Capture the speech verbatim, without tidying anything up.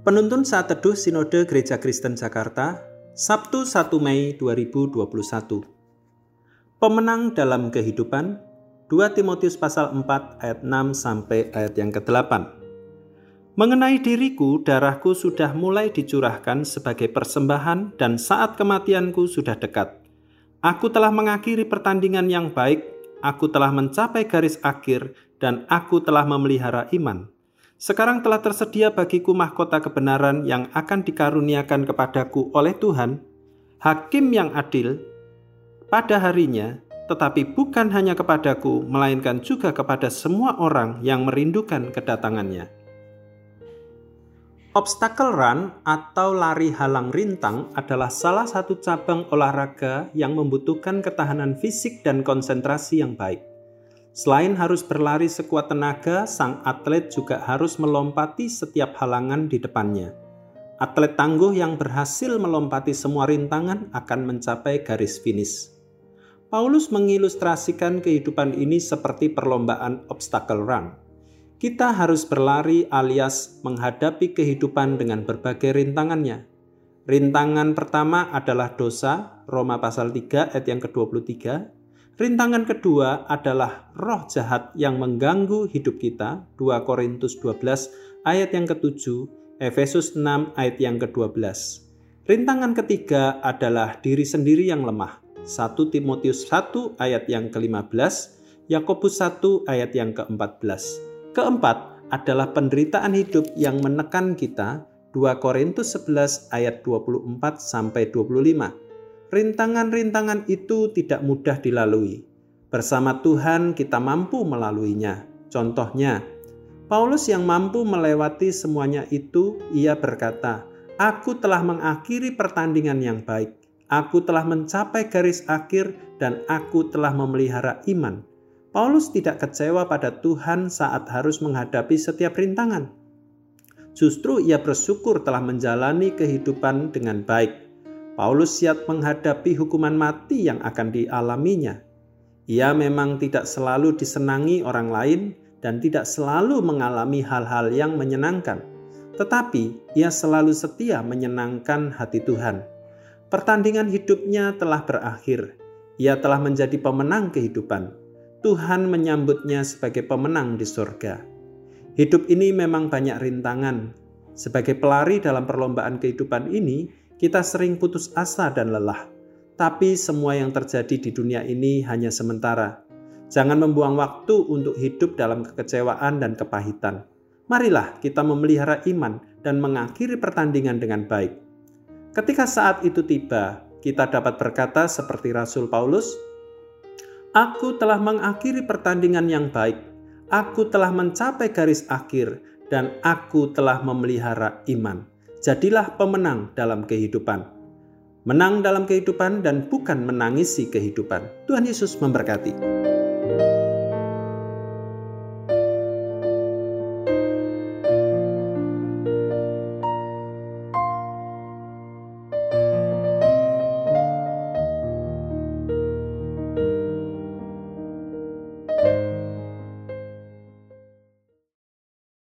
Penuntun Saat Teduh Sinode Gereja Kristen Jakarta, Sabtu satu Mei dua ribu dua puluh satu. Pemenang dalam kehidupan, dua Timotius pasal empat ayat enam sampai ayat yang kedelapan. Mengenai diriku, darahku sudah mulai dicurahkan sebagai persembahan dan saat kematianku sudah dekat. Aku telah mengakhiri pertandingan yang baik, aku telah mencapai garis akhir, dan aku telah memelihara iman. Sekarang telah tersedia bagiku mahkota kebenaran yang akan dikaruniakan kepadaku oleh Tuhan, Hakim yang adil, pada harinya, tetapi bukan hanya kepadaku, melainkan juga kepada semua orang yang merindukan kedatangannya. Obstacle run atau lari halang rintang adalah salah satu cabang olahraga yang membutuhkan ketahanan fisik dan konsentrasi yang baik. Selain harus berlari sekuat tenaga, sang atlet juga harus melompati setiap halangan di depannya. Atlet tangguh yang berhasil melompati semua rintangan akan mencapai garis finish. Paulus mengilustrasikan kehidupan ini seperti perlombaan obstacle run. Kita harus berlari alias menghadapi kehidupan dengan berbagai rintangannya. Rintangan pertama adalah dosa, Roma pasal tiga ayat yang kedua puluh tiga. Rintangan kedua adalah roh jahat yang mengganggu hidup kita, dua Korintus dua belas ayat yang ketujuh, Efesus enam ayat yang kedua belas. Rintangan ketiga adalah diri sendiri yang lemah, satu Timotius satu ayat yang kelima belas, Yakobus satu ayat yang keempat belas. Keempat adalah penderitaan hidup yang menekan kita, dua Korintus sebelas ayat dua puluh empat sampai dua puluh lima. Rintangan-rintangan itu tidak mudah dilalui. Bersama Tuhan kita mampu melaluinya. Contohnya, Paulus yang mampu melewati semuanya itu, ia berkata, "Aku telah mengakhiri pertandingan yang baik. Aku telah mencapai garis akhir dan aku telah memelihara iman." Paulus tidak kecewa pada Tuhan saat harus menghadapi setiap rintangan. Justru ia bersyukur telah menjalani kehidupan dengan baik. Paulus siap menghadapi hukuman mati yang akan dialaminya. Ia memang tidak selalu disenangi orang lain dan tidak selalu mengalami hal-hal yang menyenangkan. Tetapi ia selalu setia menyenangkan hati Tuhan. Pertandingan hidupnya telah berakhir. Ia telah menjadi pemenang kehidupan. Tuhan menyambutnya sebagai pemenang di surga. Hidup ini memang banyak rintangan. Sebagai pelari dalam perlombaan kehidupan ini, kita sering putus asa dan lelah, tapi semua yang terjadi di dunia ini hanya sementara. Jangan membuang waktu untuk hidup dalam kekecewaan dan kepahitan. Marilah kita memelihara iman dan mengakhiri pertandingan dengan baik. Ketika saat itu tiba, kita dapat berkata seperti Rasul Paulus, "Aku telah mengakhiri pertandingan yang baik, aku telah mencapai garis akhir, dan aku telah memelihara iman." Jadilah pemenang dalam kehidupan. Menang dalam kehidupan dan bukan menangisi kehidupan. Tuhan Yesus memberkati.